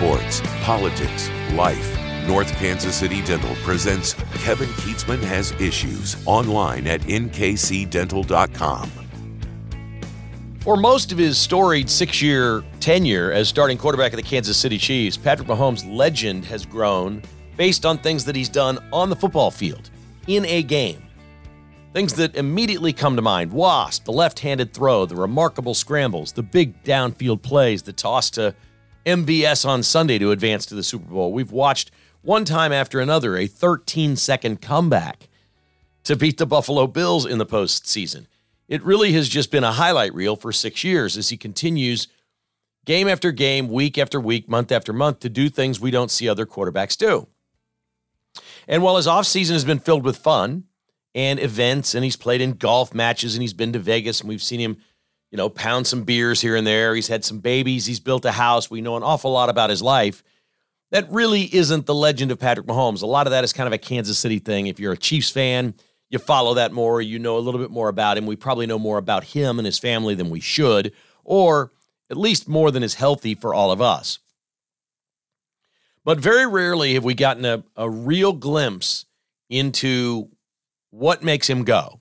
sports, politics, life. North Kansas City Dental presents Kevin Keatsman Has Issues, online at nkcdental.com. For most of his storied six-year tenure as starting quarterback of the Kansas City Chiefs, Patrick Mahomes' legend has grown based on things that he's done on the football field, in a game. Things that immediately come to mind: wasp, the left-handed throw, the remarkable scrambles, the big downfield plays, the toss to MVS on Sunday to advance to the Super Bowl. We've watched one time after another a 13-second comeback to beat the Buffalo Bills in the postseason. It really has just been a highlight reel for 6 years as he continues game after game, week after week, month after month to do things we don't see other quarterbacks do. And while his offseason has been filled with fun and events, and he's played in golf matches, and he's been to Vegas, and we've seen him, you know, pound some beers here and there, he's had some babies, he's built a house, we know an awful lot about his life, that really isn't the legend of Patrick Mahomes. A lot of that is kind of a Kansas City thing. If you're a Chiefs fan, you follow that more, you know a little bit more about him. We probably know more about him and his family than we should, or at least more than is healthy for all of us. But very rarely have we gotten a real glimpse into what makes him go.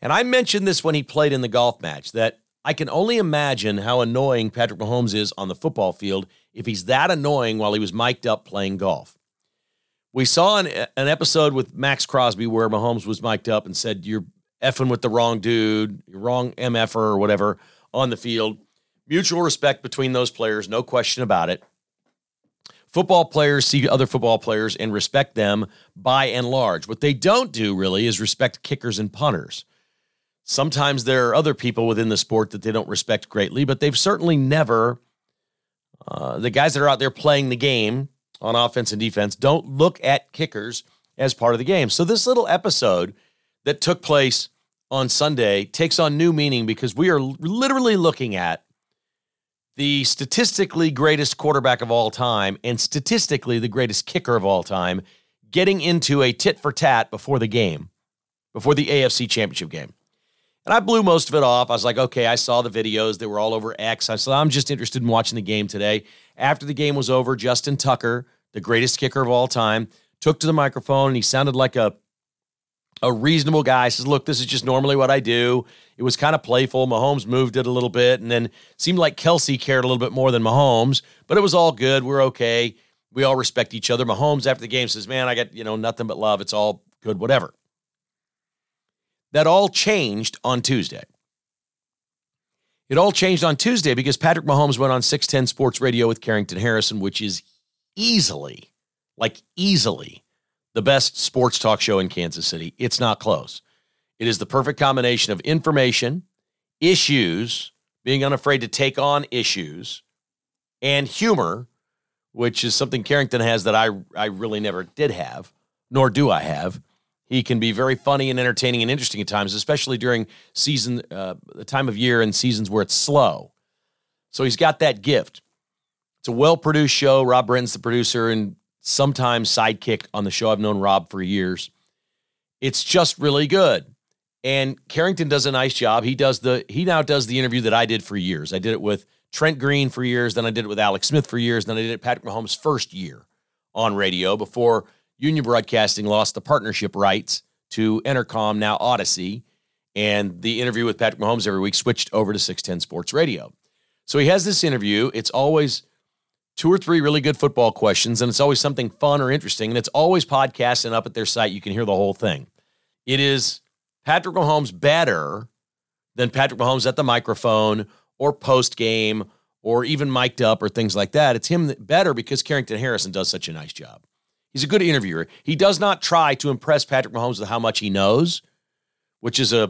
And I mentioned this when he played in the golf match, that I can only imagine how annoying Patrick Mahomes is on the football field if he's that annoying while he was mic'd up playing golf. We saw an episode with Maxx Crosby where Mahomes was mic'd up and said, "You're effing with the wrong dude, you're wrong MFer," or whatever, on the field. Mutual respect between those players, no question about it. Football players see other football players and respect them by and large. What they don't do, really, is respect kickers and punters. Sometimes there are other people within the sport that they don't respect greatly, but they've certainly never, the guys that are out there playing the game on offense and defense don't look at kickers as part of the game. So this little episode that took place on Sunday takes on new meaning because we are literally looking at the statistically greatest quarterback of all time and statistically the greatest kicker of all time getting into a tit-for-tat before the game, before the AFC Championship game. And I blew most of it off. I was like, okay, I saw the videos. They were all over X. I said, I'm just interested in watching the game today. After the game was over, Justin Tucker, the greatest kicker of all time, took to the microphone, and he sounded like a reasonable guy. He says, look, this is just normally what I do. It was kind of playful. Mahomes moved it a little bit, and then seemed like Kelce cared a little bit more than Mahomes, but it was all good. We're okay. We all respect each other. Mahomes, after the game, says, man, I got, nothing but love. It's all good, whatever. That all changed on Tuesday. It all changed on Tuesday because Patrick Mahomes went on 610 Sports Radio with Carrington Harrison, which is easily the best sports talk show in Kansas City. It's not close. It is the perfect combination of information, issues, being unafraid to take on issues, and humor, which is something Carrington has that I really never did have, nor do I have. He can be very funny and entertaining and interesting at times, especially during the time of year and seasons where it's slow. So he's got that gift. It's a well-produced show. Rob Brenton's the producer and sometimes sidekick on the show. I've known Rob for years. It's just really good. And Carrington does a nice job. He now does the interview that I did for years. I did it with Trent Green for years. Then I did it with Alex Smith for years. Then I did it Patrick Mahomes' first year on radio before Union Broadcasting lost the partnership rights to Entercom, now Odyssey, and the interview with Patrick Mahomes every week switched over to 610 Sports Radio. So he has this interview. It's always two or three really good football questions, and it's always something fun or interesting, and it's always podcasts and up at their site. You can hear the whole thing. It is Patrick Mahomes better than Patrick Mahomes at the microphone or post-game or even mic'd up or things like that. It's him better because Carrington Harrison does such a nice job. He's a good interviewer. He does not try to impress Patrick Mahomes with how much he knows, which is the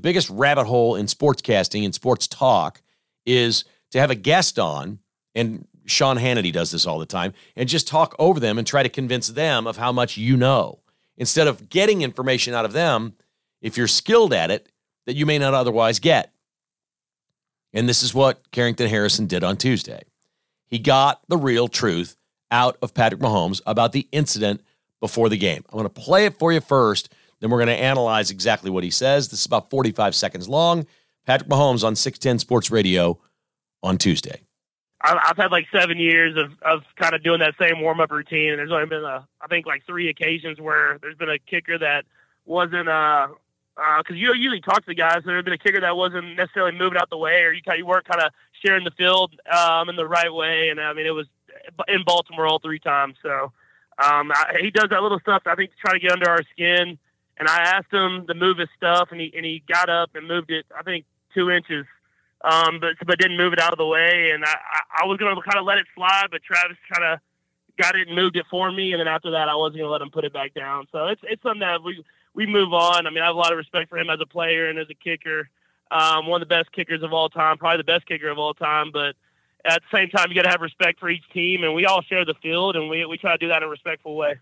biggest rabbit hole in sportscasting and sports talk, is to have a guest on, and Sean Hannity does this all the time, and just talk over them and try to convince them of how much you know, instead of getting information out of them, if you're skilled at it, that you may not otherwise get. And this is what Carrington Harrison did on Tuesday. He got the real truth out of Patrick Mahomes about the incident before the game. I'm going to play it for you first, then we're going to analyze exactly what he says. This is about 45 seconds long. Patrick Mahomes on 610 Sports Radio on Tuesday. I've had like 7 years of kind of doing that same warm-up routine, and there's only been, I think, like 3 occasions where there's been a kicker that wasn't because you usually talk to the guys, there had been a kicker that wasn't necessarily moving out the way, or you weren't kind of sharing the field in the right way. And, I mean, it was in Baltimore all 3 times. So he does that little stuff, I think, to try to get under our skin. And I asked him to move his stuff, and he got up and moved it, I think, 2 inches. But didn't move it out of the way, and I was going to kind of let it slide, but Travis kind of got it and moved it for me, and then after that I wasn't going to let him put it back down. So it's something that we move on. I mean, I have a lot of respect for him as a player and as a kicker, one of the best kickers of all time, probably the best kicker of all time, but at the same time you got to have respect for each team, and we all share the field, and we try to do that in a respectful way.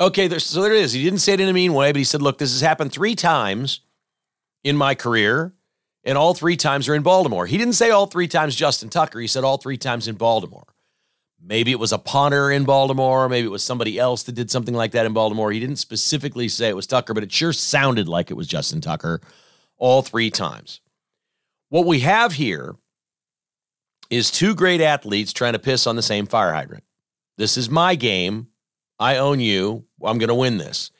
Okay, so there it is. He didn't say it in a mean way, but he said, look, this has happened 3 times in my career, and all 3 times are in Baltimore. He didn't say all 3 times Justin Tucker. He said all 3 times in Baltimore. Maybe it was a punter in Baltimore. Maybe it was somebody else that did something like that in Baltimore. He didn't specifically say it was Tucker, but it sure sounded like it was Justin Tucker all 3 times. What we have here is 2 great athletes trying to piss on the same fire hydrant. This is my game. I own you. I'm going to win this.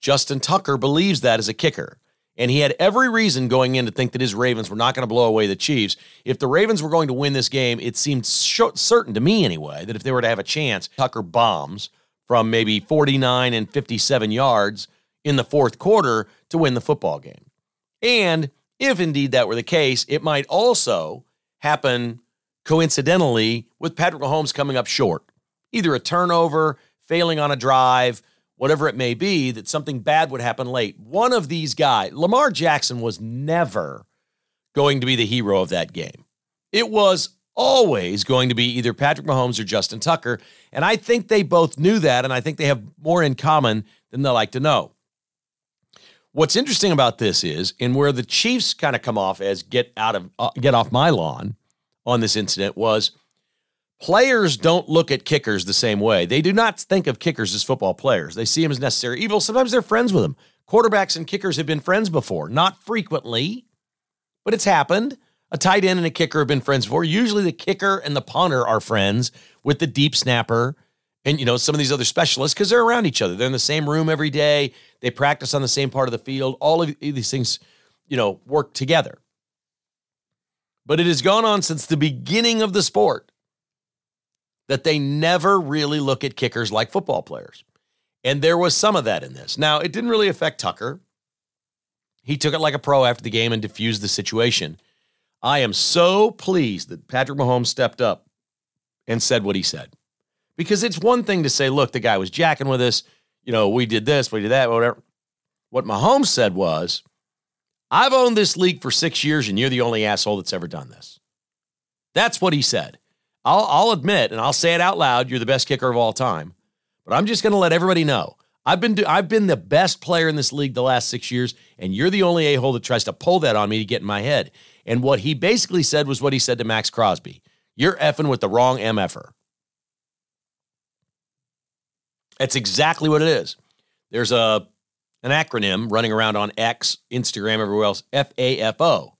Justin Tucker believes that as a kicker. And he had every reason going in to think that his Ravens were not going to blow away the Chiefs. If the Ravens were going to win this game, it seemed certain to me anyway that if they were to have a chance, Tucker bombs from maybe 49 and 57 yards in the 4th quarter to win the football game. And if indeed that were the case, it might also happen coincidentally with Patrick Mahomes coming up short, either a turnover, failing on a drive, whatever it may be, that something bad would happen late. One of these guys, Lamar Jackson, was never going to be the hero of that game. It was always going to be either Patrick Mahomes or Justin Tucker, and I think they both knew that, and I think they have more in common than they like to know. What's interesting about this is, and where the Chiefs kind of come off as get off my lawn on this incident was, players don't look at kickers the same way. They do not think of kickers as football players. They see them as necessary evil. Sometimes they're friends with them. Quarterbacks and kickers have been friends before. Not frequently, but it's happened. A tight end and a kicker have been friends before. Usually the kicker and the punter are friends with the deep snapper and, you know, some of these other specialists because they're around each other. They're in the same room every day. They practice on the same part of the field. All of these things, you know, work together. But it has gone on since the beginning of the sport that they never really look at kickers like football players. And there was some of that in this. Now, it didn't really affect Tucker. He took it like a pro after the game and diffused the situation. I am so pleased that Patrick Mahomes stepped up and said what he said. Because it's one thing to say, look, the guy was jacking with us. You know, we did this, we did that, whatever. What Mahomes said was, I've owned this league for 6 years and you're the only asshole that's ever done this. That's what he said. I'll admit, and I'll say it out loud, you're the best kicker of all time, but I'm just going to let everybody know. I've been the best player in this league the last 6 years, and you're the only a-hole that tries to pull that on me to get in my head. And what he basically said was what he said to Maxx Crosby. You're effing with the wrong MFer. That's exactly what it is. There's an acronym running around on X, Instagram, everywhere else, FAFO.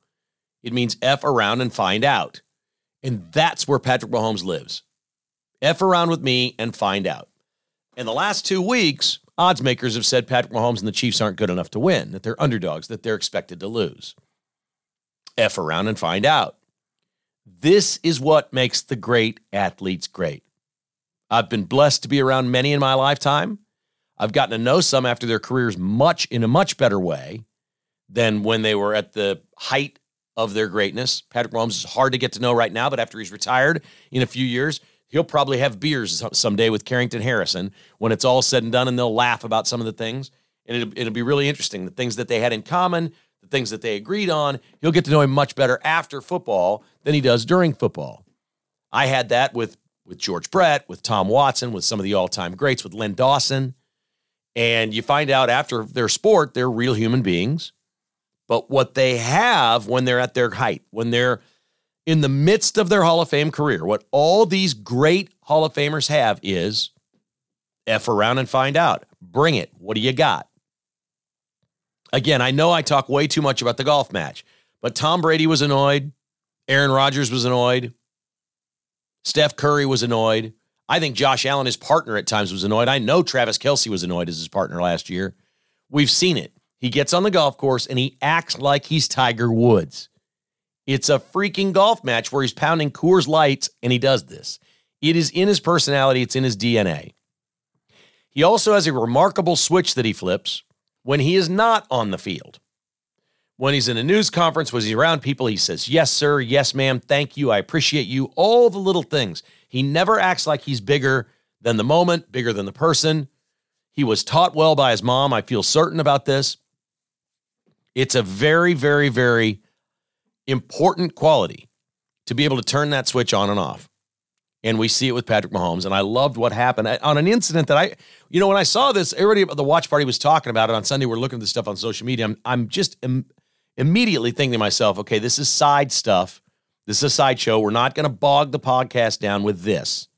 It means F around and find out. And that's where Patrick Mahomes lives. F around with me and find out. In the last 2 weeks, odds makers have said Patrick Mahomes and the Chiefs aren't good enough to win, that they're underdogs, that they're expected to lose. F around and find out. This is what makes the great athletes great. I've been blessed to be around many in my lifetime. I've gotten to know some after their careers in a much better way than when they were at the height of their greatness. Patrick Mahomes is hard to get to know right now, but after he's retired in a few years, he'll probably have beers someday with Carrington Harrison when it's all said and done, and they'll laugh about some of the things. And it'll be really interesting. The things that they had in common, the things that they agreed on, he'll get to know him much better after football than he does during football. I had that with George Brett, with Tom Watson, with some of the all-time greats, with Len Dawson. And you find out after their sport, they're real human beings. But what they have when they're at their height, when they're in the midst of their Hall of Fame career, what all these great Hall of Famers have is F around and find out. Bring it. What do you got? Again, I know I talk way too much about the golf match, but Tom Brady was annoyed. Aaron Rodgers was annoyed. Steph Curry was annoyed. I think Josh Allen, his partner at times, was annoyed. I know Travis Kelce was annoyed as his partner last year. We've seen it. He gets on the golf course and he acts like he's Tiger Woods. It's a freaking golf match where he's pounding Coors Lights and he does this. It is in his personality. It's in his DNA. He also has a remarkable switch that he flips when he is not on the field. When he's in a news conference, when he's around people, he says, yes, sir, yes, ma'am, thank you, I appreciate you, all the little things. He never acts like he's bigger than the moment, bigger than the person. He was taught well by his mom. I feel certain about this. It's a very, very, very important quality to be able to turn that switch on and off. And we see it with Patrick Mahomes. And I loved what happened on an incident that when I saw this, everybody at the watch party was talking about it on Sunday. We're looking at this stuff on social media. I'm just immediately thinking to myself, okay, this is side stuff. This is a sideshow. We're not going to bog the podcast down with this.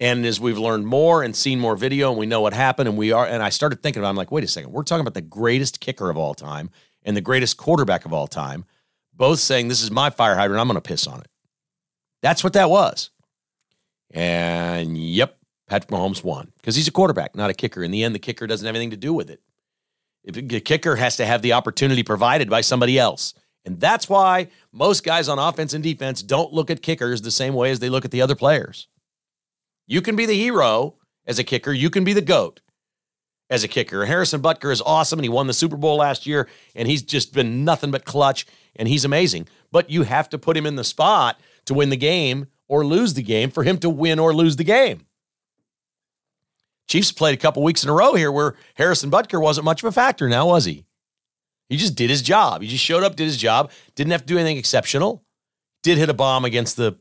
And as we've learned more and seen more video and we know what happened and I started thinking about it, I'm like, wait a second, we're talking about the greatest kicker of all time and the greatest quarterback of all time, both saying this is my fire hydrant, I'm going to piss on it. That's what that was. And yep, Patrick Mahomes won because he's a quarterback, not a kicker. In the end, the kicker doesn't have anything to do with it. The kicker has to have the opportunity provided by somebody else. And that's why most guys on offense and defense don't look at kickers the same way as they look at the other players. You can be the hero as a kicker. You can be the GOAT as a kicker. Harrison Butker is awesome, and he won the Super Bowl last year, and he's just been nothing but clutch, and he's amazing. But you have to put him in the spot to win the game or lose the game for him to win or lose the game. Chiefs played a couple weeks in a row here where Harrison Butker wasn't much of a factor now, was he? He just did his job. He just showed up, did his job, didn't have to do anything exceptional, did hit a bomb against the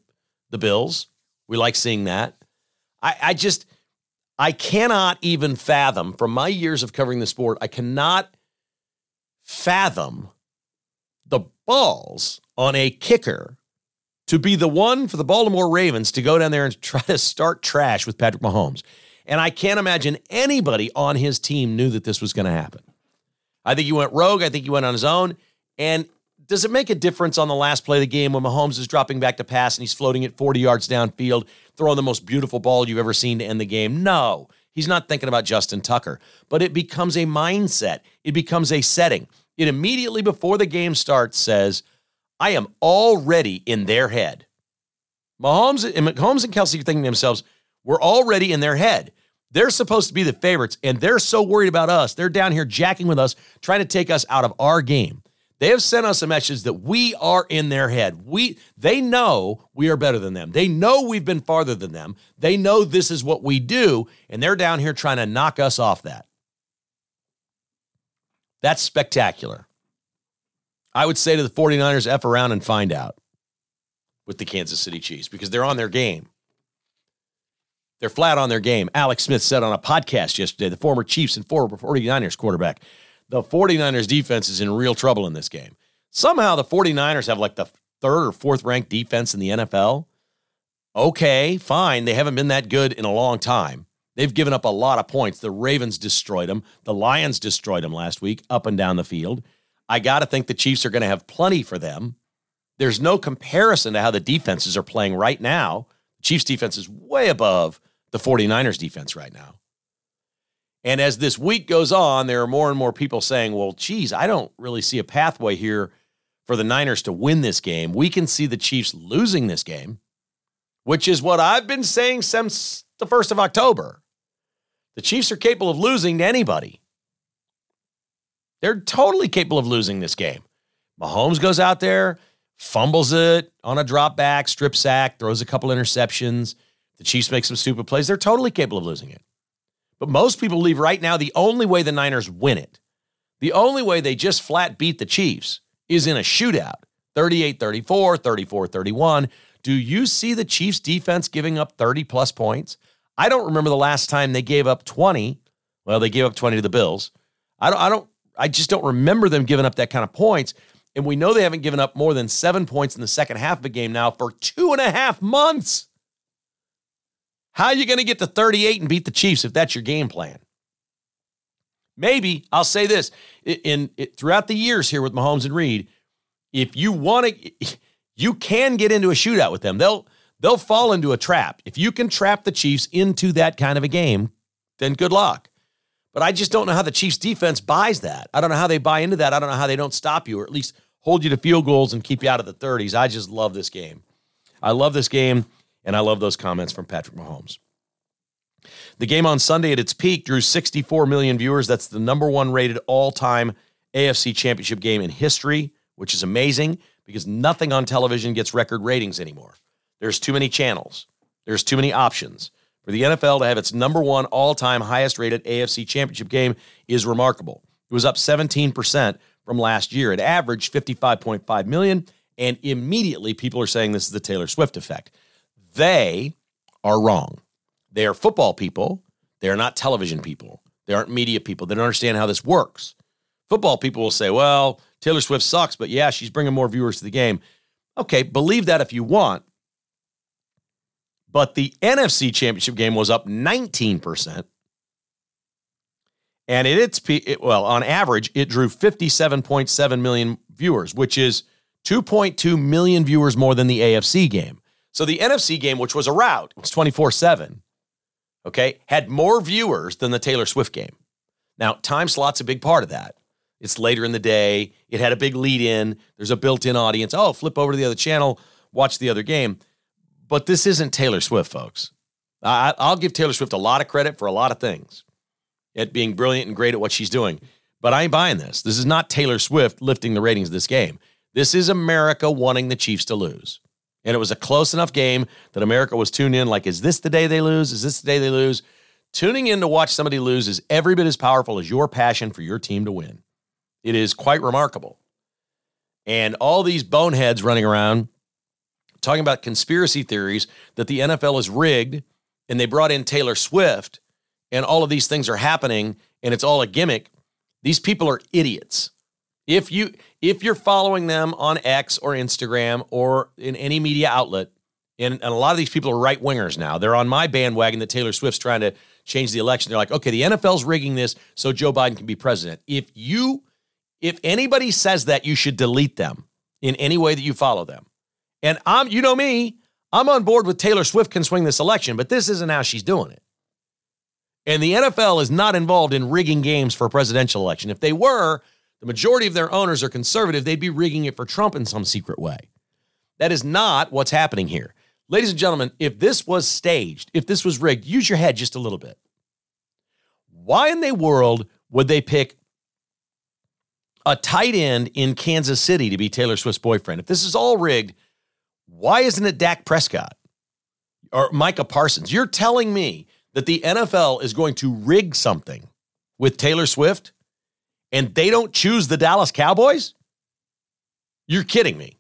Bills. We like seeing that. I cannot even fathom, from my years of covering the sport, I cannot fathom the balls on a kicker to be the one for the Baltimore Ravens to go down there and try to start trash with Patrick Mahomes. And I can't imagine anybody on his team knew that this was going to happen. I think he went rogue. I think he went on his own. And does it make a difference on the last play of the game when Mahomes is dropping back to pass and he's floating it 40 yards downfield, throwing the most beautiful ball you've ever seen to end the game? No, he's not thinking about Justin Tucker. But it becomes a mindset. It becomes a setting. It immediately before the game starts says, I am already in their head. Mahomes and Kelce are thinking to themselves, we're already in their head. They're supposed to be the favorites, and they're so worried about us. They're down here jacking with us, trying to take us out of our game. They have sent us a message that we are in their head. They know we are better than them. They know we've been farther than them. They know this is what we do, and they're down here trying to knock us off that. That's spectacular. I would say to the 49ers, F around and find out with the Kansas City Chiefs because they're on their game. They're flat on their game. Alex Smith said on a podcast yesterday, the former Chiefs and former 49ers quarterback, the 49ers defense is in real trouble in this game. Somehow the 49ers have like the third or fourth ranked defense in the NFL. Okay, fine. They haven't been that good in a long time. They've given up a lot of points. The Ravens destroyed them. The Lions destroyed them last week up and down the field. I got to think the Chiefs are going to have plenty for them. There's no comparison to how the defenses are playing right now. Chiefs defense is way above the 49ers defense right now. And as this week goes on, there are more and more people saying, well, geez, I don't really see a pathway here for the Niners to win this game. We can see the Chiefs losing this game, which is what I've been saying since the 1st of October. The Chiefs are capable of losing to anybody. They're totally capable of losing this game. Mahomes goes out there, fumbles it on a drop back, strip sack, throws a couple interceptions. The Chiefs make some stupid plays. They're totally capable of losing it. But most people believe right now the only way the Niners win it, the only way they just flat beat the Chiefs is in a shootout, 38-34, 34-31. Do you see the Chiefs defense giving up 30-plus points? I don't remember the last time they gave up 20. Well, they gave up 20 to the Bills. I just don't remember them giving up that kind of points. And we know they haven't given up more than 7 points in the second half of a game now for 2.5 months. How are you going to get to 38 and beat the Chiefs if that's your game plan? Maybe, I'll say this, throughout the years here with Mahomes and Reed, if you want to, you can get into a shootout with them. They'll they'll fall into a trap. If you can trap the Chiefs into that kind of a game, then good luck. But I just don't know how the Chiefs defense buys that. I don't know how they buy into that. I don't know how they don't stop you or at least hold you to field goals and keep you out of the 30s. I just love this game. I love this game, and I love those comments from Patrick Mahomes. The game on Sunday at its peak drew 64 million viewers. That's the number one rated all-time AFC Championship game in history, which is amazing because nothing on television gets record ratings anymore. There's too many channels. There's too many options. For the NFL to have its number one all-time highest-rated AFC Championship game is remarkable. It was up 17% from last year. It averaged 55.5 million, and immediately people are saying this is the Taylor Swift effect. They are wrong. They are football people. They are not television people. They aren't media people. They don't understand how this works. Football people will say, well, Taylor Swift sucks, but yeah, she's bringing more viewers to the game. Okay, believe that if you want. But the NFC Championship game was up 19%. And on average, it drew 57.7 million viewers, which is 2.2 million viewers more than the AFC game. So the NFC game, which was a rout, was 24/7, okay, had more viewers than the Taylor Swift game. Now, time slot's a big part of that. It's later in the day. It had a big lead-in. There's a built-in audience. Oh, flip over to the other channel, watch the other game. But this isn't Taylor Swift, folks. I'll give Taylor Swift a lot of credit for a lot of things, at being brilliant and great at what she's doing. But I ain't buying this. This is not Taylor Swift lifting the ratings of this game. This is America wanting the Chiefs to lose. And it was a close enough game that America was tuned in like, is this the day they lose? Is this the day they lose? Tuning in to watch somebody lose is every bit as powerful as your passion for your team to win. It is quite remarkable. And all these boneheads running around talking about conspiracy theories that the NFL is rigged and they brought in Taylor Swift and all of these things are happening and it's all a gimmick. These people are idiots. If you're following them on X or Instagram or in any media outlet, and a lot of these people are right-wingers now. They're on my bandwagon that Taylor Swift's trying to change the election. They're like, okay, the NFL's rigging this so Joe Biden can be president. If anybody says that, you should delete them in any way that you follow them. And I'm on board with Taylor Swift can swing this election, but this isn't how she's doing it. And the NFL is not involved in rigging games for a presidential election. If they were, the majority of their owners are conservative. They'd be rigging it for Trump in some secret way. That is not what's happening here. Ladies and gentlemen, if this was staged, if this was rigged, use your head just a little bit. Why in the world would they pick a tight end in Kansas City to be Taylor Swift's boyfriend? If this is all rigged, why isn't it Dak Prescott or Micah Parsons? You're telling me that the NFL is going to rig something with Taylor Swift and they don't choose the Dallas Cowboys? You're kidding me.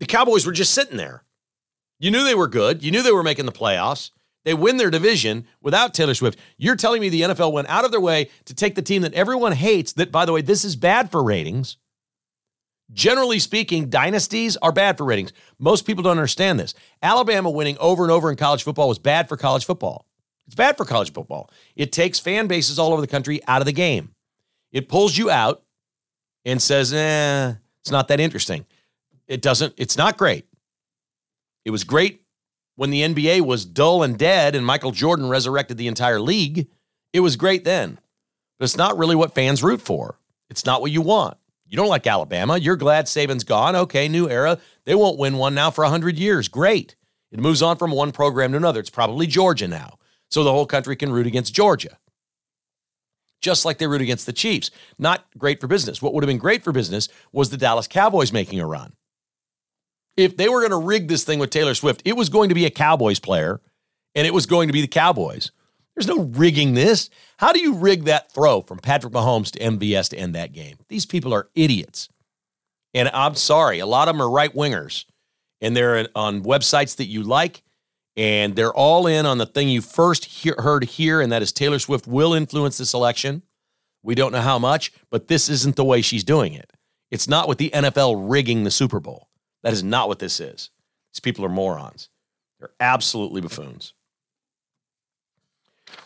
The Cowboys were just sitting there. You knew they were good. You knew they were making the playoffs. They win their division without Taylor Swift. You're telling me the NFL went out of their way to take the team that everyone hates, that, by the way, this is bad for ratings. Generally speaking, dynasties are bad for ratings. Most people don't understand this. Alabama winning over and over in college football was bad for college football. It's bad for college football. It takes fan bases all over the country out of the game. It pulls you out and says, it's not that interesting. It's not great. It was great when the NBA was dull and dead and Michael Jordan resurrected the entire league. It was great then. But it's not really what fans root for. It's not what you want. You don't like Alabama. You're glad Saban's gone. Okay, new era. They won't win one now for 100 years. Great. It moves on from one program to another. It's probably Georgia now. So the whole country can root against Georgia, just like they root against the Chiefs. Not great for business. What would have been great for business was the Dallas Cowboys making a run. If they were going to rig this thing with Taylor Swift, it was going to be a Cowboys player, and it was going to be the Cowboys. There's no rigging this. How do you rig that throw from Patrick Mahomes to MVS to end that game? These people are idiots. And I'm sorry, a lot of them are right-wingers, and they're on websites that you like, and they're all in on the thing you first heard here, and that is Taylor Swift will influence this election. We don't know how much, but this isn't the way she's doing it. It's not with the NFL rigging the Super Bowl. That is not what this is. These people are morons. They're absolutely buffoons.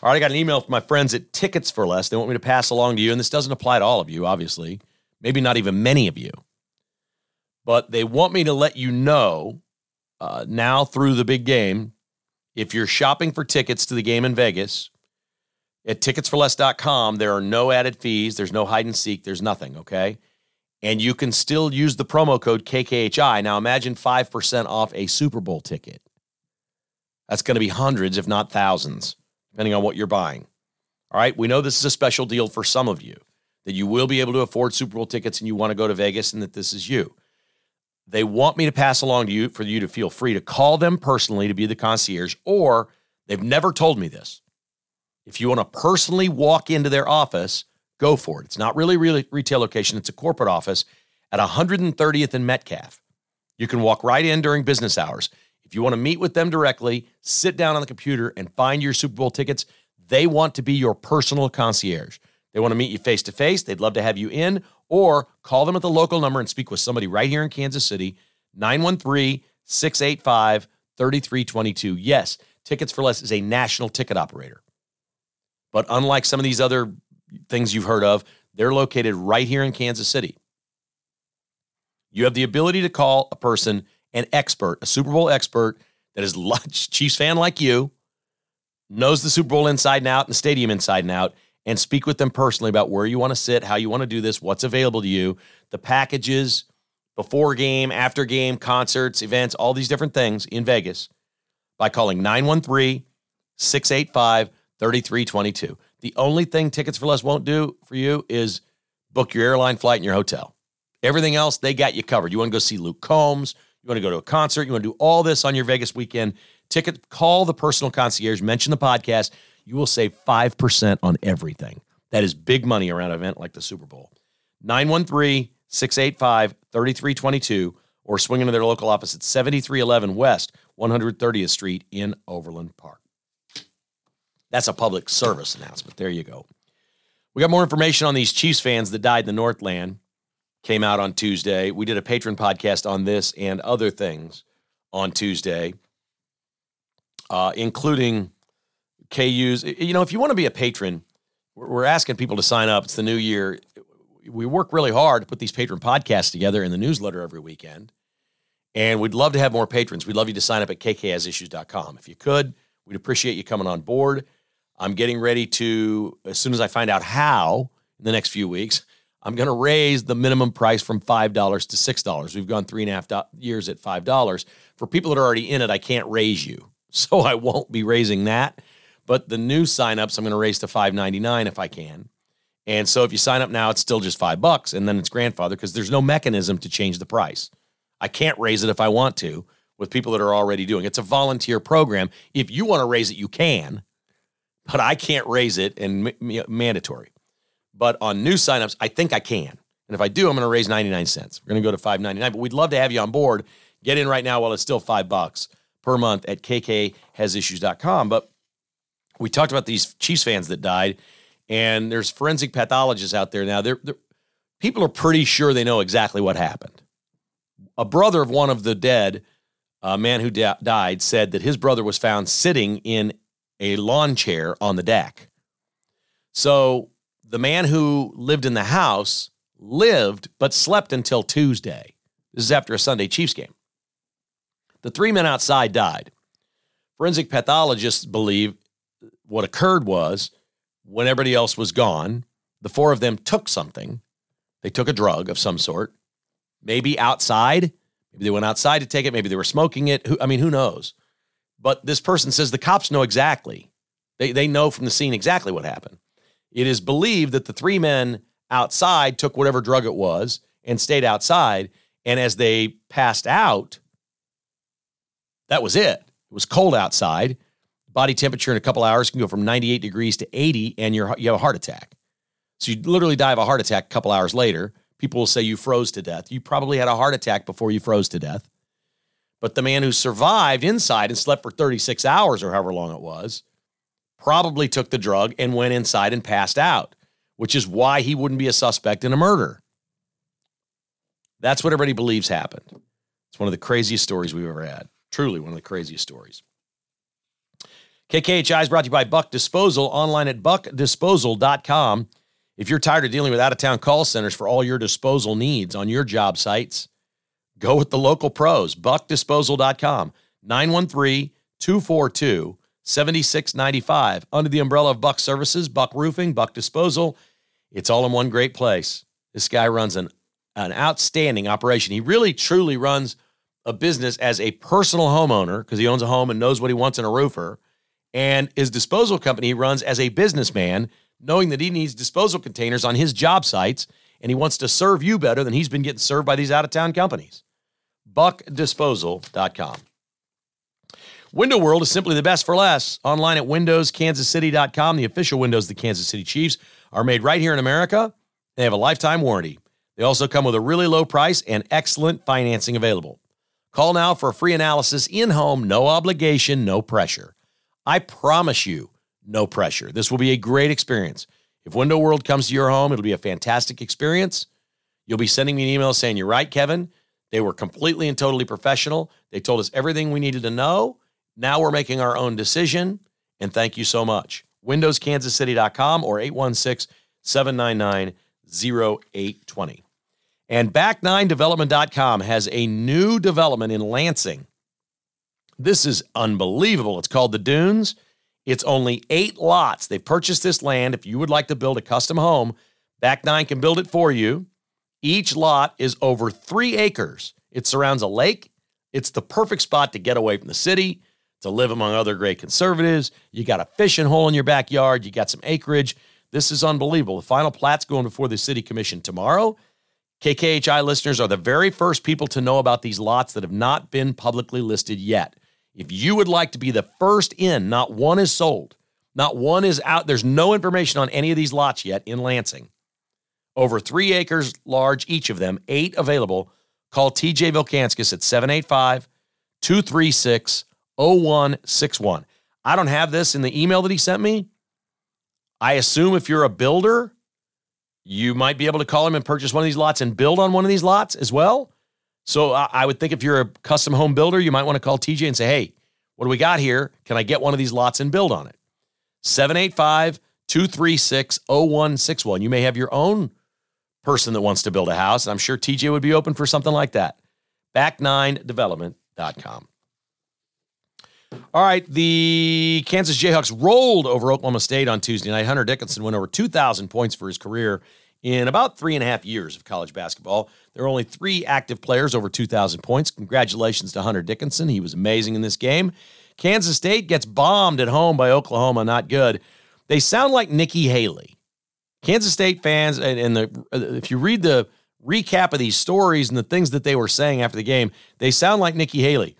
All right, I got an email from my friends at Tickets for Less. They want me to pass along to you, and this doesn't apply to all of you, obviously. Maybe not even many of you. But they want me to let you know now through the big game, if you're shopping for tickets to the game in Vegas, at ticketsforless.com, there are no added fees. There's no hide and seek. There's nothing, okay? And you can still use the promo code KKHI. Now imagine 5% off a Super Bowl ticket. That's going to be hundreds, if not thousands, depending on what you're buying. All right, we know this is a special deal for some of you, that you will be able to afford Super Bowl tickets and you want to go to Vegas and that this is you. They want me to pass along to you for you to feel free to call them personally to be the concierge, or they've never told me this. If you want to personally walk into their office, go for it. It's not really a retail location. It's a corporate office at 130th and Metcalf. You can walk right in during business hours. If you want to meet with them directly, sit down on the computer and find your Super Bowl tickets. They want to be your personal concierge. They want to meet you face-to-face. They'd love to have you in, or call them at the local number and speak with somebody right here in Kansas City, 913-685-3322. Yes, Tickets for Less is a national ticket operator. But unlike some of these other things you've heard of, they're located right here in Kansas City. You have the ability to call a person, an expert, a Super Bowl expert that is a Chiefs fan like you, knows the Super Bowl inside and out and the stadium inside and out, and speak with them personally about where you want to sit, how you want to do this, what's available to you, the packages, before game, after game, concerts, events, all these different things in Vegas by calling 913-685-3322. The only thing Tickets for Less won't do for you is book your airline flight and your hotel. Everything else, they got you covered. You want to go see Luke Combs. You want to go to a concert. You want to do all this on your Vegas weekend. Call the personal concierge. Mention the podcast. You will save 5% on everything. That is big money around an event like the Super Bowl. 913-685-3322 or swing into their local office at 7311 West 130th Street in Overland Park. That's a public service announcement. There you go. We got more information on these Chiefs fans that died in the Northland. Came out on Tuesday. We did a patron podcast on this and other things on Tuesday, including KU's. You know, if you want to be a patron, we're asking people to sign up. It's the new year. We work really hard to put these patron podcasts together in the newsletter every weekend. And we'd love to have more patrons. We'd love you to sign up at kkasissues.com. If you could, we'd appreciate you coming on board. I'm getting ready to, as soon as I find out how in the next few weeks, I'm going to raise the minimum price from $5 to $6. We've gone 3.5 years at $5. For people that are already in it, I can't raise you. So I won't be raising that. But the new signups, I'm going to raise to $5.99 if I can. And so if you sign up now, it's still just $5, and then it's grandfathered because there's no mechanism to change the price. I can't raise it if I want to with people that are already doing it. It's a volunteer program. If you want to raise it, you can, but I can't raise it and mandatory. But on new signups, I think I can. And if I do, I'm going to raise 99 cents. We're going to go to $5.99, but we'd love to have you on board. Get in right now while it's still $5 per month at kkhasissues.com. But we talked about these Chiefs fans that died, and there's forensic pathologists out there now. People are pretty sure they know exactly what happened. A brother of one of the dead, a man who died, said that his brother was found sitting in a lawn chair on the deck. So the man who lived in the house lived but slept until Tuesday. This is after a Sunday Chiefs game. The three men outside died. Forensic pathologists believe what occurred was when everybody else was gone, the four of them took something. They took a drug of some sort, maybe outside. Maybe they went outside to take it. Maybe they were smoking it. Who knows? But this person says the cops know exactly. They know from the scene exactly what happened. It is believed that the three men outside took whatever drug it was and stayed outside. And as they passed out, that was it. It was cold outside. Body temperature in a couple hours can go from 98 degrees to 80, and you have a heart attack. So you literally die of a heart attack a couple hours later. People will say you froze to death. You probably had a heart attack before you froze to death. But the man who survived inside and slept for 36 hours or however long it was, probably took the drug and went inside and passed out, which is why he wouldn't be a suspect in a murder. That's what everybody believes happened. It's one of the craziest stories we've ever had. Truly one of the craziest stories. KKHI is brought to you by Buck Disposal, online at buckdisposal.com. If you're tired of dealing with out-of-town call centers for all your disposal needs on your job sites, Go with the local pros. BuckDisposal.com. 913-242-7695. Under the umbrella of Buck Services, Buck Roofing, Buck Disposal. It's all in one great place. This guy runs an outstanding operation. He really, truly runs a business as a personal homeowner because he owns a home and knows what he wants in a roofer. And his disposal company he runs as a businessman, knowing that he needs disposal containers on his job sites, and he wants to serve you better than he's been getting served by these out-of-town companies. BuckDisposal.com. Window World is simply the best for less. Online at WindowsKansasCity.com. The official windows of the Kansas City Chiefs are made right here in America. They have a lifetime warranty. They also come with a really low price and excellent financing available. Call now for a free analysis in-home, no obligation, no pressure. I promise you, no pressure. This will be a great experience. If Window World comes to your home, it'll be a fantastic experience. You'll be sending me an email saying, "You're right, Kevin. They were completely and totally professional. They told us everything we needed to know. Now we're making our own decision, and thank you so much." WindowsKansasCity.com or 816-799-0820. And Back9Development.com has a new development in Lansing. This is unbelievable. It's called The Dunes. It's only 8 lots. They purchased this land. If you would like to build a custom home, Back 9 can build it for you. Each lot is over 3 acres. It surrounds a lake. It's the perfect spot to get away from the city, to live among other great conservatives. You got a fishing hole in your backyard. You got some acreage. This is unbelievable. The final plat's going before the city commission tomorrow. KKHI listeners are the very first people to know about these lots that have not been publicly listed yet. If you would like to be the first in, not one is sold, not one is out. There's no information on any of these lots yet in Lansing. Over 3 acres large, each of them, 8 available. Call TJ Vilkanskis at 785-236-0161. I don't have this in the email that he sent me. I assume if you're a builder, you might be able to call him and purchase one of these lots and build on one of these lots as well. So I would think if you're a custom home builder, you might want to call TJ and say, "Hey, what do we got here? Can I get one of these lots and build on it?" 785-236-0161. You may have your own person that wants to build a house, and I'm sure TJ would be open for something like that. Back9Development.com. All right, the Kansas Jayhawks rolled over Oklahoma State on Tuesday night. Hunter Dickinson went over 2,000 points for his career in about 3.5 years of college basketball. There are only 3 active players over 2,000 points. Congratulations to Hunter Dickinson. He was amazing in this game. Kansas State gets bombed at home by Oklahoma. Not good. They sound like Nikki Haley. Kansas State fans, if you read the recap of these stories and the things that they were saying after the game, they sound like Nikki Haley.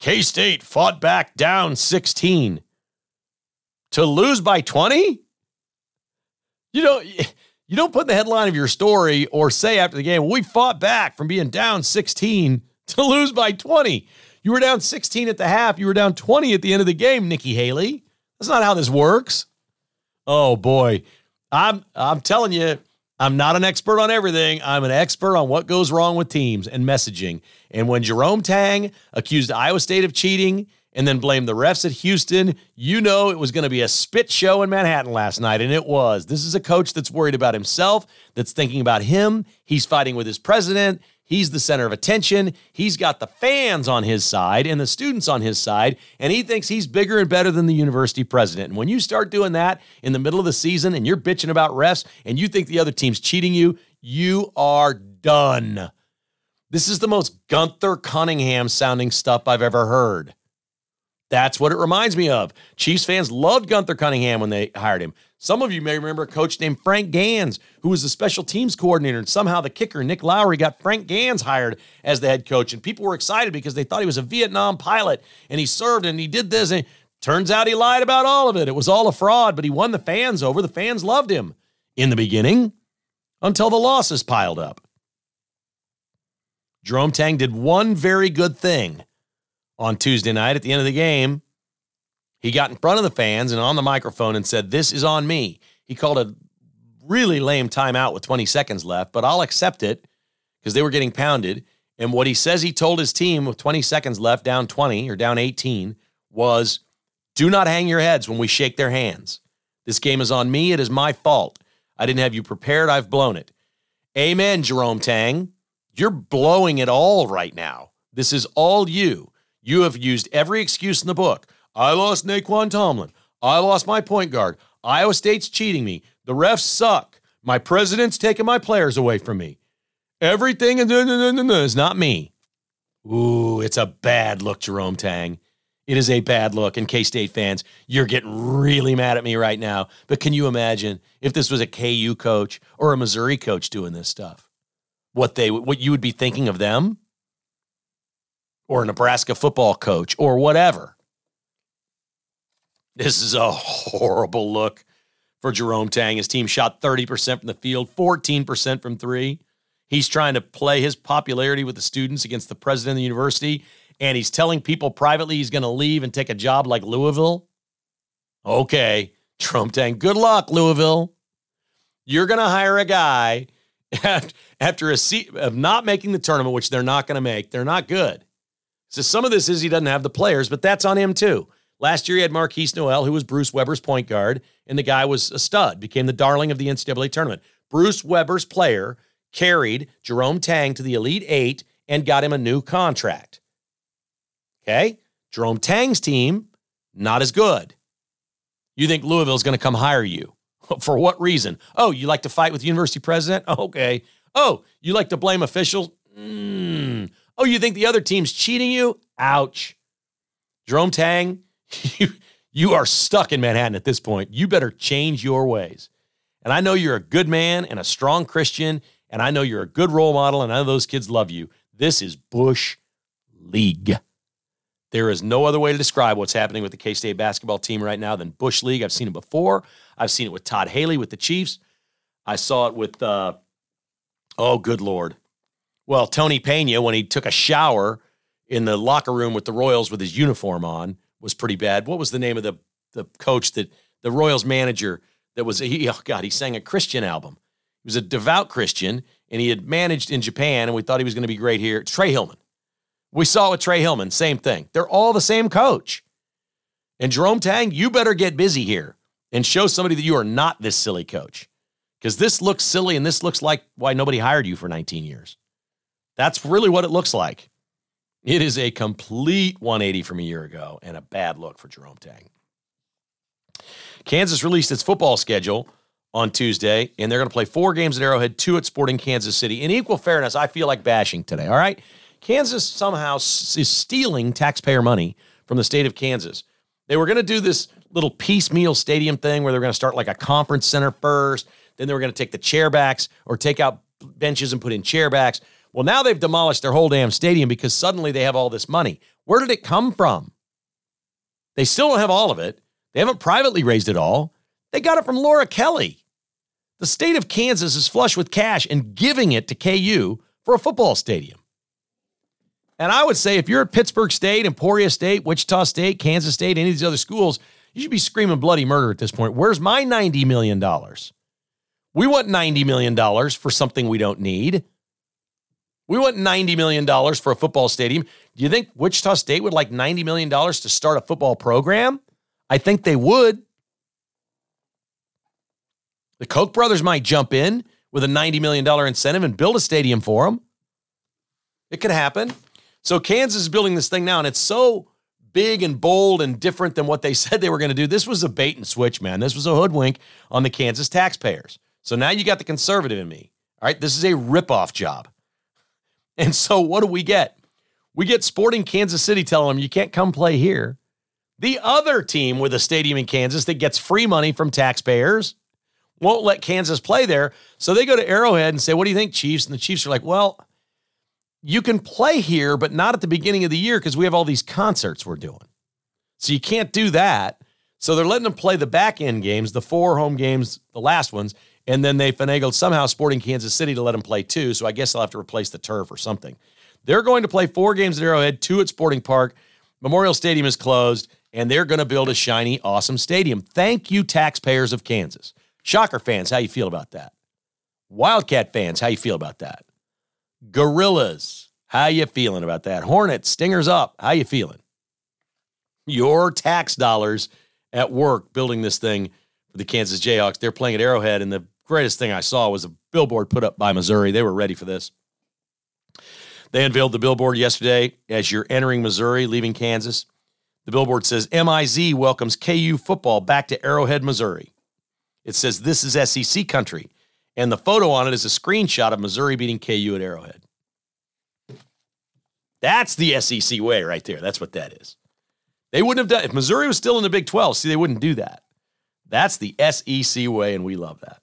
K-State fought back down 16 to lose by 20? You don't put the headline of your story or say after the game, "We fought back from being down 16 to lose by 20. You were down 16 at the half. You were down 20 at the end of the game, Nikki Haley. That's not how this works. Oh, boy. I'm telling you, I'm not an expert on everything. I'm an expert on what goes wrong with teams and messaging. And when Jerome Tang accused Iowa State of cheating and then blamed the refs at Houston, you know it was going to be a spit show in Manhattan last night, and it was. This is a coach that's worried about himself, that's thinking about him. He's fighting with his president. He's the center of attention. He's got the fans on his side and the students on his side, and he thinks he's bigger and better than the university president. And when you start doing that in the middle of the season and you're bitching about refs and you think the other team's cheating you, you are done. This is the most Gunther Cunningham-sounding stuff I've ever heard. That's what it reminds me of. Chiefs fans loved Gunther Cunningham when they hired him. Some of you may remember a coach named Frank Gans, who was the special teams coordinator, and somehow the kicker, Nick Lowry, got Frank Gans hired as the head coach, and people were excited because they thought he was a Vietnam pilot, and he served, and he did this, and turns out he lied about all of it. It was all a fraud, but he won the fans over. The fans loved him in the beginning until the losses piled up. Jerome Tang did one very good thing on Tuesday night at the end of the game. He got in front of the fans and on the microphone and said, "This is on me." He called a really lame timeout with 20 seconds left, but I'll accept it because they were getting pounded. And what he says he told his team with 20 seconds left, down 20 or down 18, was, "Do not hang your heads when we shake their hands. This game is on me. It is my fault. I didn't have you prepared. I've blown it." Amen, Jerome Tang. You're blowing it all right now. This is all you. You have used every excuse in the book. I lost Naquan Tomlin. I lost my point guard. Iowa State's cheating me. The refs suck. My president's taking my players away from me. Everything is not me. Ooh, it's a bad look, Jerome Tang. It is a bad look. And K-State fans, you're getting really mad at me right now. But can you imagine if this was a KU coach or a Missouri coach doing this stuff? What you would be thinking of them? Or a Nebraska football coach or whatever. This is a horrible look for Jerome Tang. His team shot 30% from the field, 14% from three. He's trying to play his popularity with the students against the president of the university, and he's telling people privately he's going to leave and take a job like Louisville. Okay, Jerome Tang, good luck, Louisville. You're going to hire a guy after a season of not making the tournament, which they're not going to make. They're not good. So some of this is he doesn't have the players, but that's on him too. Last year he had Marquise Noel, who was Bruce Weber's point guard, and the guy was a stud, became the darling of the NCAA tournament. Bruce Weber's player carried Jerome Tang to the Elite Eight and got him a new contract. Okay? Jerome Tang's team, not as good. You think Louisville's going to come hire you? For what reason? Oh, you like to fight with the university president? Okay. Oh, you like to blame officials? Oh, you think the other team's cheating you? Ouch. Jerome Tang, you are stuck in Manhattan at this point. You better change your ways. And I know you're a good man and a strong Christian, and I know you're a good role model, and I know those kids love you. This is Bush League. There is no other way to describe what's happening with the K-State basketball team right now than Bush League. I've seen it before. I've seen it with Todd Haley with the Chiefs. I saw it with, oh, good Lord. Well, Tony Pena, when he took a shower in the locker room with the Royals with his uniform on, was pretty bad. What was the name of the coach that the Royals manager that was, he sang a Christian album. He was a devout Christian, and he had managed in Japan, and we thought he was going to be great here. Trey Hillman. We saw it with Trey Hillman, same thing. They're all the same coach. And Jerome Tang, you better get busy here and show somebody that you are not this silly coach, because this looks silly, and this looks like why nobody hired you for 19 years. That's really what it looks like. It is a complete 180 from a year ago and a bad look for Jerome Tang. Kansas released its football schedule on Tuesday, and they're going to play 4 games at Arrowhead, 2 at Sporting Kansas City. In equal fairness, I feel like bashing today, all right? Kansas somehow is stealing taxpayer money from the state of Kansas. They were going to do this little piecemeal stadium thing where they're going to start like a conference center first, then they were going to take the chairbacks or take out benches and put in chairbacks. Well, now they've demolished their whole damn stadium because suddenly they have all this money. Where did it come from? They still don't have all of it. They haven't privately raised it all. They got it from Laura Kelly. The state of Kansas is flush with cash and giving it to KU for a football stadium. And I would say if you're at Pittsburgh State, Emporia State, Wichita State, Kansas State, any of these other schools, you should be screaming bloody murder at this point. Where's my $90 million? We want $90 million for something we don't need. We want $90 million for a football stadium. Do you think Wichita State would like $90 million to start a football program? I think they would. The Koch brothers might jump in with a $90 million incentive and build a stadium for them. It could happen. So Kansas is building this thing now, and it's so big and bold and different than what they said they were going to do. This was a bait and switch, man. This was a hoodwink on the Kansas taxpayers. So now you got the conservative in me. All right, this is a ripoff job. And so what do we get? We get Sporting Kansas City telling them you can't come play here. The other team with a stadium in Kansas that gets free money from taxpayers won't let Kansas play there. So they go to Arrowhead and say, what do you think, Chiefs? And the Chiefs are like, well, you can play here, but not at the beginning of the year because we have all these concerts we're doing. So you can't do that. So they're letting them play the back end games, the 4 home games, the last ones. And then they finagled somehow Sporting Kansas City to let them play 2, so I guess they'll have to replace the turf or something. They're going to play 4 games at Arrowhead, 2 at Sporting Park. Memorial Stadium is closed, and they're going to build a shiny, awesome stadium. Thank you, taxpayers of Kansas. Shocker fans, how you feel about that? Wildcat fans, how you feel about that? Gorillas, how you feeling about that? Hornets, stingers up, how you feeling? Your tax dollars at work building this thing for the Kansas Jayhawks. They're playing at Arrowhead, and the greatest thing I saw was a billboard put up by Missouri. They were ready for this. They unveiled the billboard yesterday as you're entering Missouri, leaving Kansas. The billboard says, MIZ welcomes KU football back to Arrowhead, Missouri. It says, this is SEC country. And the photo on it is a screenshot of Missouri beating KU at Arrowhead. That's the SEC way right there. That's what that is. They wouldn't have done it. If Missouri was still in the Big 12, see, they wouldn't do that. That's the SEC way, and we love that.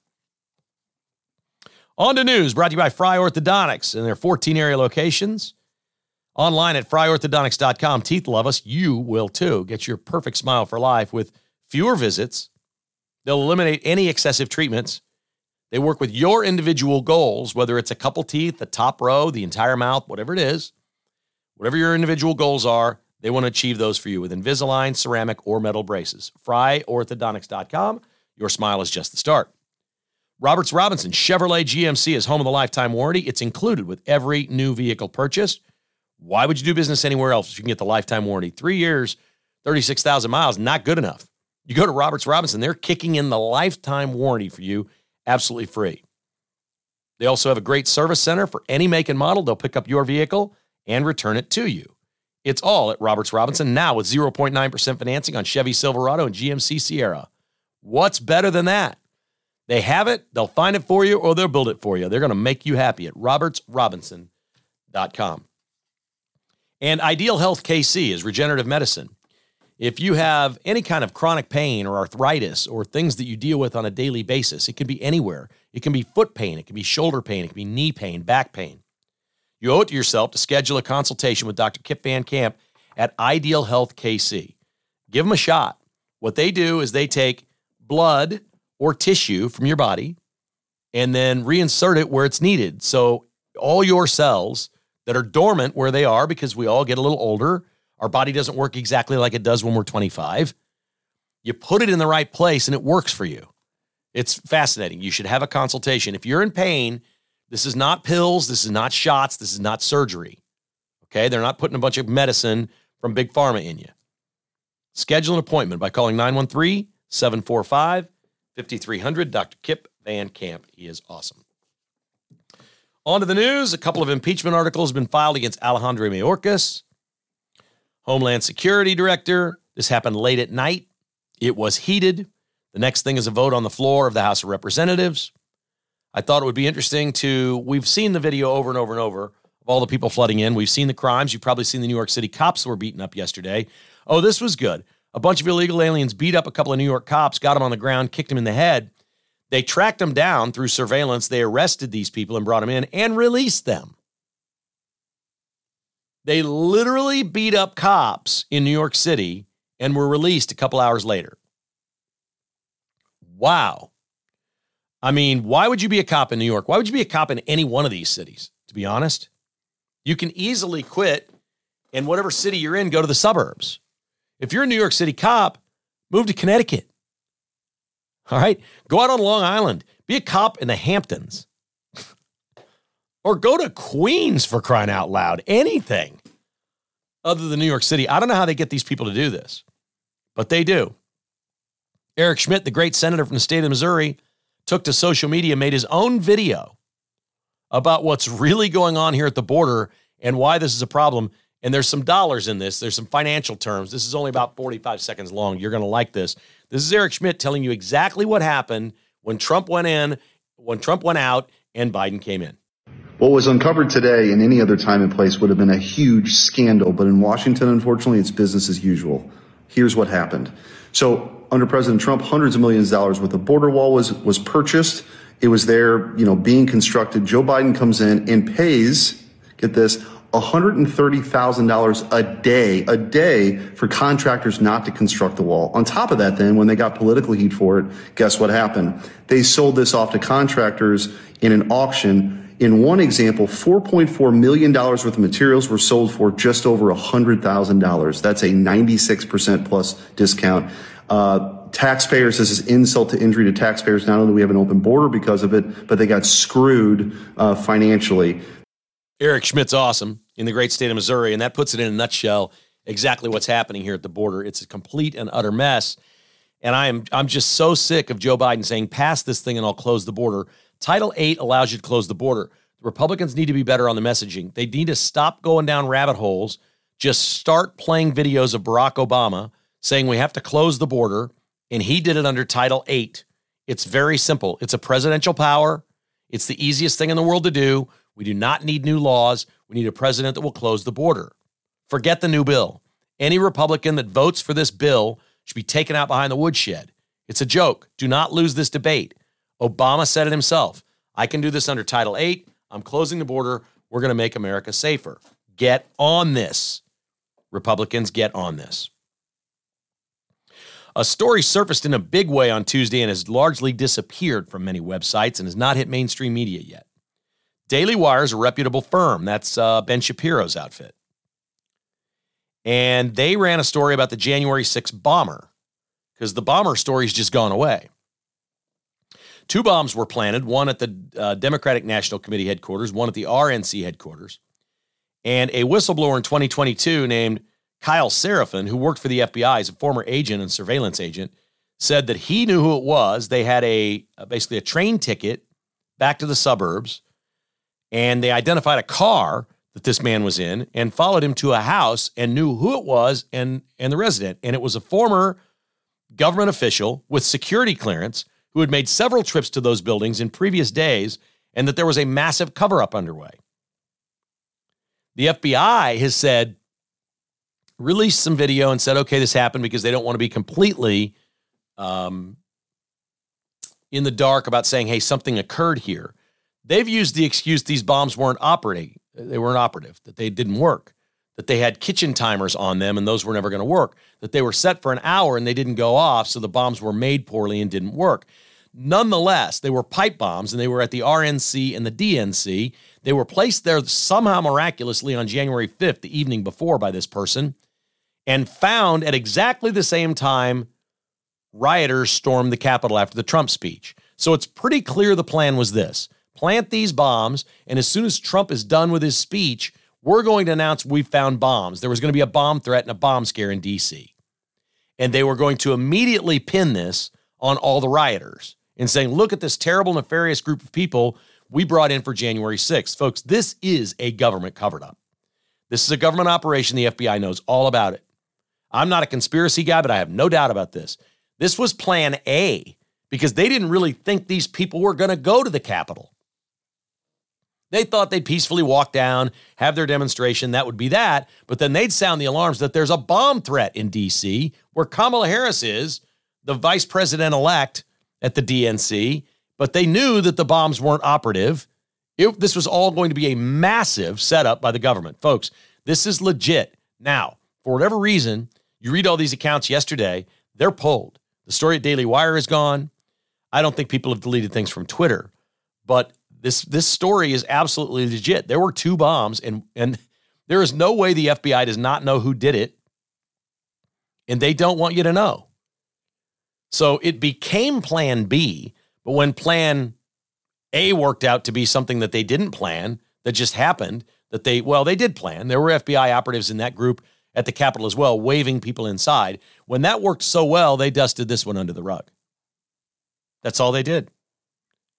On to news, brought to you by Fry Orthodontics and their 14 area locations. Online at fryorthodontics.com. Teeth love us. You will, too. Get your perfect smile for life with fewer visits. They'll eliminate any excessive treatments. They work with your individual goals, whether it's a couple teeth, the top row, the entire mouth, whatever it is. Whatever your individual goals are, they want to achieve those for you with Invisalign, ceramic, or metal braces. Fryorthodontics.com. Your smile is just the start. Roberts Robinson Chevrolet GMC is home of the lifetime warranty. It's included with every new vehicle purchased. Why would you do business anywhere else if you can get the lifetime warranty? 3 years, 36,000 miles, not good enough. You go to Roberts Robinson, they're kicking in the lifetime warranty for you absolutely free. They also have a great service center for any make and model. They'll pick up your vehicle and return it to you. It's all at Roberts Robinson now with 0.9% financing on Chevy Silverado and GMC Sierra. What's better than that? They have it, they'll find it for you, or they'll build it for you. They're going to make you happy at robertsrobinson.com. And Ideal Health KC is regenerative medicine. If you have any kind of chronic pain or arthritis or things that you deal with on a daily basis, it can be anywhere. It can be foot pain, it can be shoulder pain, it can be knee pain, back pain. You owe it to yourself to schedule a consultation with Dr. Kip Van Camp at Ideal Health KC. Give them a shot. What they do is they take blood or tissue from your body and then reinsert it where it's needed. So all your cells that are dormant where they are, because we all get a little older, our body doesn't work exactly like it does when we're 25. You put it in the right place and it works for you. It's fascinating. You should have a consultation. If you're in pain, this is not pills, this is not shots, this is not surgery. Okay, they're not putting a bunch of medicine from Big Pharma in you. Schedule an appointment by calling 913-745-5300. 5300, Dr. Kip Van Camp. He is awesome. On to the news. A couple of impeachment articles have been filed against Alejandro Mayorkas, Homeland Security Director. This happened late at night. It was heated. The next thing is a vote on the floor of the House of Representatives. I thought it would be interesting to, we've seen the video over and over and over of all the people flooding in. We've seen the crimes. You've probably seen the New York City cops were beaten up yesterday. Oh, this was good. A bunch of illegal aliens beat up a couple of New York cops, got them on the ground, kicked them in the head. They tracked them down through surveillance. They arrested these people and brought them in and released them. They literally beat up cops in New York City and were released a couple hours later. Wow. I mean, why would you be a cop in New York? Why would you be a cop in any one of these cities, to be honest? You can easily quit and whatever city you're in, go to the suburbs. If you're a New York City cop, move to Connecticut. All right? Go out on Long Island. Be a cop in the Hamptons. Or go to Queens, for crying out loud. Anything other than New York City. I don't know how they get these people to do this, but they do. Eric Schmidt, the great senator from the state of Missouri, took to social media, made his own video about what's really going on here at the border and why this is a problem. And there's some dollars in this. There's some financial terms. This is only about 45 seconds long. You're going to like this. This is Eric Schmidt telling you exactly what happened when Trump went in, when Trump went out, and Biden came in. What was uncovered today in any other time and place would have been a huge scandal. But in Washington, unfortunately, it's business as usual. Here's what happened. So under President Trump, hundreds of millions of dollars worth of border wall was purchased. It was there, being constructed. Joe Biden comes in and pays, get this, $130,000 a day for contractors not to construct the wall. On top of that, then, when they got political heat for it, guess what happened? They sold this off to contractors in an auction. In one example, $4.4 million worth of materials were sold for just over $100,000. That's a 96% plus discount. Taxpayers, this is insult to injury to taxpayers. Not only do we have an open border because of it, but they got screwed financially. Eric Schmidt's awesome in the great state of Missouri, and that puts it in a nutshell exactly what's happening here at the border. It's a complete and utter mess, and I'm just so sick of Joe Biden saying, pass this thing and I'll close the border. Title 8 allows you to close the border. The Republicans need to be better on the messaging. They need to stop going down rabbit holes, just start playing videos of Barack Obama saying we have to close the border, and he did it under Title VIII. It's very simple. It's a presidential power. It's the easiest thing in the world to do. We do not need new laws. We need a president that will close the border. Forget the new bill. Any Republican that votes for this bill should be taken out behind the woodshed. It's a joke. Do not lose this debate. Obama said it himself. I can do this under Title VIII. I'm closing the border. We're going to make America safer. Get on this. Republicans, get on this. A story surfaced in a big way on Tuesday and has largely disappeared from many websites and has not hit mainstream media yet. Daily Wire is a reputable firm. That's Ben Shapiro's outfit. And they ran a story about the January 6th bomber because the bomber story's just gone away. Two bombs were planted, one at the Democratic National Committee headquarters, one at the RNC headquarters. And a whistleblower in 2022 named Kyle Serafin, who worked for the FBI as a former agent and surveillance agent, said that he knew who it was. They had basically a train ticket back to the suburbs, and they identified a car that this man was in and followed him to a house and knew who it was and the resident. And it was a former government official with security clearance who had made several trips to those buildings in previous days, and that there was a massive cover-up underway. The FBI has said, released some video and said, okay, this happened, because they don't want to be completely in the dark about saying, hey, something occurred here. They've used the excuse these bombs weren't operating. They weren't operative, that they didn't work, that they had kitchen timers on them and those were never going to work, that they were set for an hour and they didn't go off, so the bombs were made poorly and didn't work. Nonetheless, they were pipe bombs, and they were at the RNC and the DNC. They were placed there somehow miraculously on January 5th, the evening before, by this person, and found at exactly the same time rioters stormed the Capitol after the Trump speech. So it's pretty clear the plan was this. Plant these bombs, and as soon as Trump is done with his speech, we're going to announce we found bombs. There was going to be a bomb threat and a bomb scare in D.C. And they were going to immediately pin this on all the rioters and saying, look at this terrible, nefarious group of people we brought in for January 6th. Folks, this is a government covered-up. This is a government operation. The FBI knows all about it. I'm not a conspiracy guy, but I have no doubt about this. This was plan A, because they didn't really think these people were going to go to the Capitol. They thought they'd peacefully walk down, have their demonstration, that would be that, but then they'd sound the alarms that there's a bomb threat in D.C., where Kamala Harris is, the vice president-elect at the DNC, but they knew that the bombs weren't operative. This was all going to be a massive setup by the government. Folks, this is legit. Now, for whatever reason, you read all these accounts yesterday, they're pulled. The story at Daily Wire is gone. I don't think people have deleted things from Twitter, but this story is absolutely legit. There were two bombs, and there is no way the FBI does not know who did it, and they don't want you to know. So it became plan B, but when plan A worked out to be something that they didn't plan, that just happened, that they did plan. There were FBI operatives in that group at the Capitol as well, waving people inside. When that worked so well, they dusted this one under the rug. That's all they did.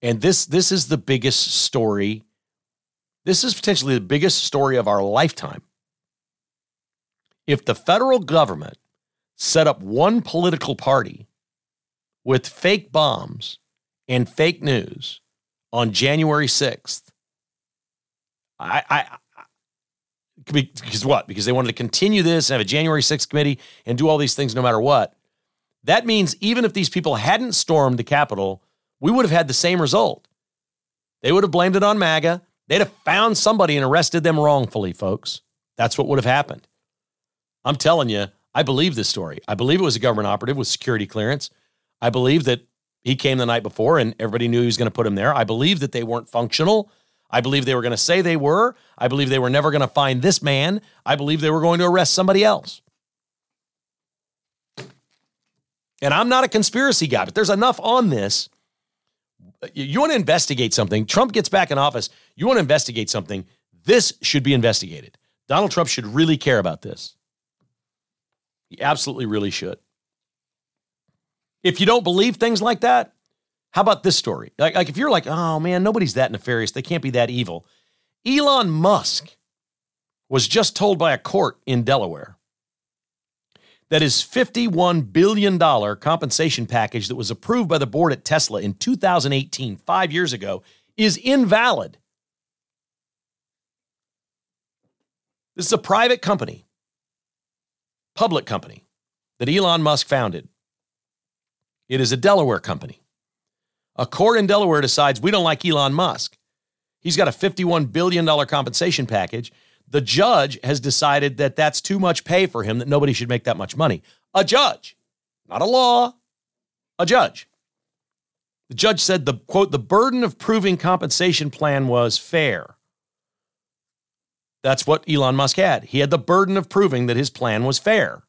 And this is the biggest story. This is potentially the biggest story of our lifetime. If the federal government set up one political party with fake bombs and fake news on January 6th, because what? Because they wanted to continue this and have a January 6th committee and do all these things no matter what. That means even if these people hadn't stormed the Capitol, we would have had the same result. They would have blamed it on MAGA. They'd have found somebody and arrested them wrongfully, folks. That's what would have happened. I'm telling you, I believe this story. I believe it was a government operative with security clearance. I believe that he came the night before and everybody knew he was going to put him there. I believe that they weren't functional. I believe they were going to say they were. I believe they were never going to find this man. I believe they were going to arrest somebody else. And I'm not a conspiracy guy, but there's enough on this. You want to investigate something. Trump gets back in office. You want to investigate something. This should be investigated. Donald Trump should really care about this. He absolutely really should. If you don't believe things like that, How about this story? Like if you're like, oh, man, nobody's that nefarious. They can't be that evil. Elon Musk was just told by a court in Delaware that his $51 billion compensation package that was approved by the board at Tesla in 2018, 5 years ago, is invalid. This is a private company, public company, that Elon Musk founded. It is a Delaware company. A court in Delaware decides we don't like Elon Musk. He's got a $51 billion compensation package. The judge has decided that that's too much pay for him, that nobody should make that much money. A judge, not a law, a judge. The judge said, the quote, the burden of proving compensation plan was fair. That's what Elon Musk had. He had the burden of proving that his plan was fair.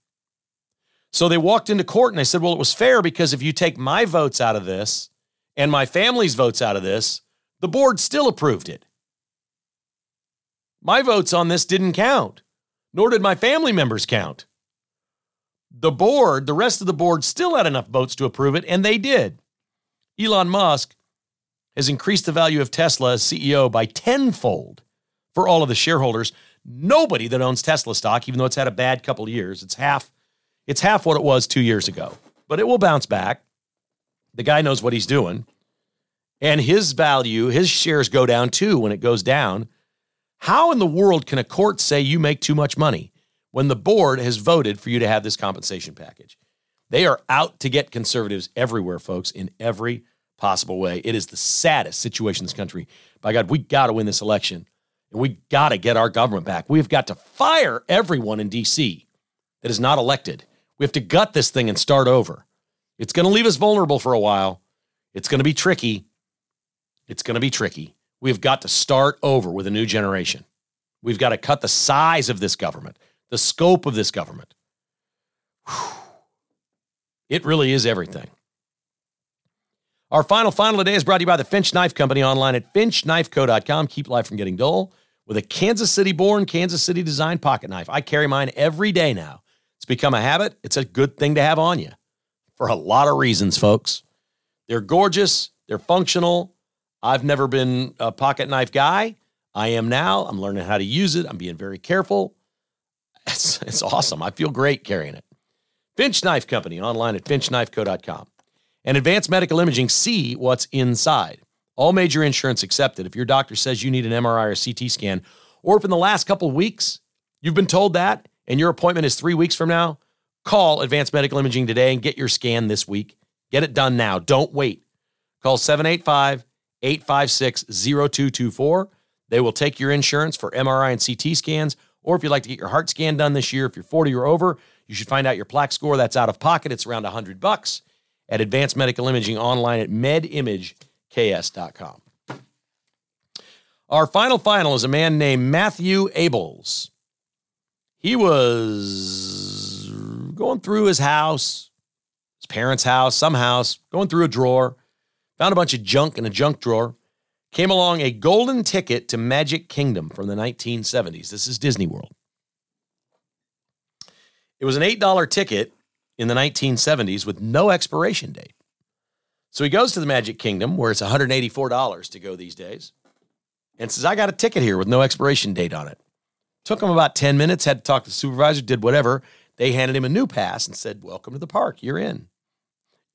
So they walked into court and they said, well, it was fair because if you take my votes out of this and my family's votes out of this, the board still approved it. My votes on this didn't count, nor did my family members count. The board, the rest of the board, still had enough votes to approve it, and they did. Elon Musk has increased the value of Tesla as CEO by tenfold for all of the shareholders. Nobody that owns Tesla stock, even though it's had a bad couple of years, it's half what it was 2 years ago, but it will bounce back. The guy knows what he's doing, and his value, his shares go down too when it goes down. How in the world can a court say you make too much money when the board has voted for you to have this compensation package? They are out to get conservatives everywhere, folks, in every possible way. It is the saddest situation in this country. By God, we got to win this election, and we got to get our government back. We've got to fire everyone in D.C. that is not elected. We have to gut this thing and start over. It's going to leave us vulnerable for a while. It's going to be tricky. It's going to be tricky. We've got to start over with a new generation. We've got to cut the size of this government, the scope of this government. Whew. It really is everything. Our final today is brought to you by the Finch Knife Company online at finchknifeco.com. Keep life from getting dull with a Kansas City-born, Kansas City-designed pocket knife. I carry mine every day now. It's become a habit. It's a good thing to have on you for a lot of reasons, folks. They're gorgeous. They're functional. I've never been a pocket knife guy. I am now. I'm learning how to use it. I'm being very careful. It's awesome. I feel great carrying it. Finch Knife Company, online at finchknifeco.com. And Advanced Medical Imaging, see what's inside. All major insurance accepted. If your doctor says you need an MRI or a CT scan, or if in the last couple weeks you've been told that and your appointment is 3 weeks from now, call Advanced Medical Imaging today and get your scan this week. Get it done now. Don't wait. Call 785-856-0224. They will take your insurance for MRI and CT scans, or if you'd like to get your heart scan done this year, if you're 40 or over, you should find out your plaque score. That's out of pocket. It's around $100 at Advanced Medical Imaging online at medimageks.com. Our final is a man named Matthew Abels. He was going through his house, his parents' house, some house, going through a drawer. Found a bunch of junk in a junk drawer. Came along a golden ticket to Magic Kingdom from the 1970s. This is Disney World. It was an $8 ticket in the 1970s with no expiration date. So he goes to the Magic Kingdom, where it's $184 to go these days, and says, I got a ticket here with no expiration date on it. Took him about 10 minutes, had to talk to the supervisor, did whatever. They handed him a new pass and said, welcome to the park, you're in.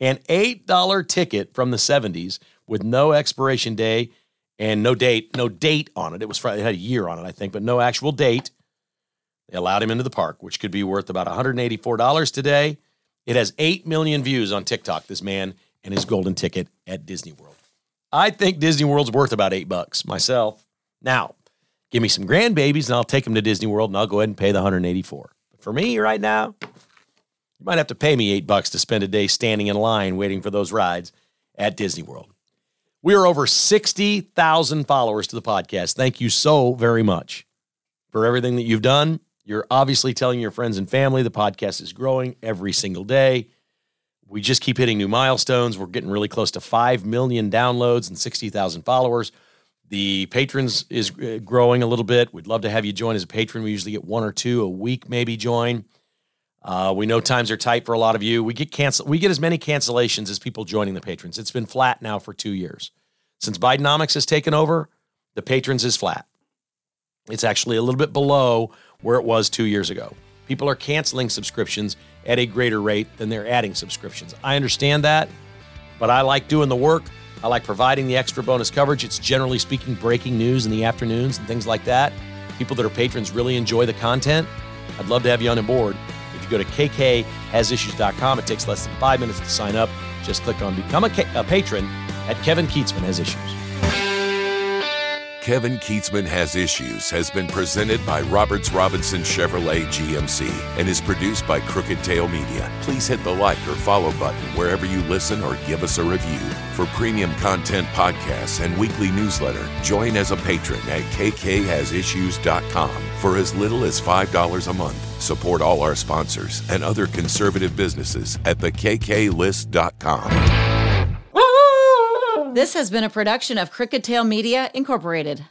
An $8 ticket from the 70s with no expiration day and no date on it. It was Friday, it had a year on it, I think, but no actual date. They allowed him into the park, which could be worth about $184 today. It has 8 million views on TikTok, this man and his golden ticket at Disney World. I think Disney World's worth about $8 myself. Now, give me some grandbabies and I'll take them to Disney World and I'll go ahead and pay the $184. But for me right now, you might have to pay me $8 to spend a day standing in line waiting for those rides at Disney World. We are over 60,000 followers to the podcast. Thank you so very much for everything that you've done. You're obviously telling your friends and family. The podcast is growing every single day. We just keep hitting new milestones. We're getting really close to 5 million downloads and 60,000 followers. The patrons is growing a little bit. We'd love to have you join as a patron. We usually get one or two a week maybe join. We know times are tight for a lot of you. We get as many cancellations as people joining the patrons. It's been flat now for 2 years. Since Bidenomics has taken over, the patrons is flat. It's actually a little bit below where it was 2 years ago. People are canceling subscriptions at a greater rate than they're adding subscriptions. I understand that, but I like doing the work. I like providing the extra bonus coverage. It's generally speaking breaking news in the afternoons and things like that. People that are patrons really enjoy the content. I'd love to have you on board. If you go to kkhasissues.com, it takes less than 5 minutes to sign up. Just click on Become a Patron at Kevin Keatsman Has Issues. Kevin Keatsman Has Issues has been presented by Roberts Robinson Chevrolet GMC and is produced by Crooked Tail Media. Please hit the like or follow button wherever you listen or give us a review. For premium content podcasts and weekly newsletter, join as a patron at kkhasissues.com for as little as $5 a month. Support all our sponsors and other conservative businesses at thekklist.com. This has been a production of Crooked Tail Media, Incorporated.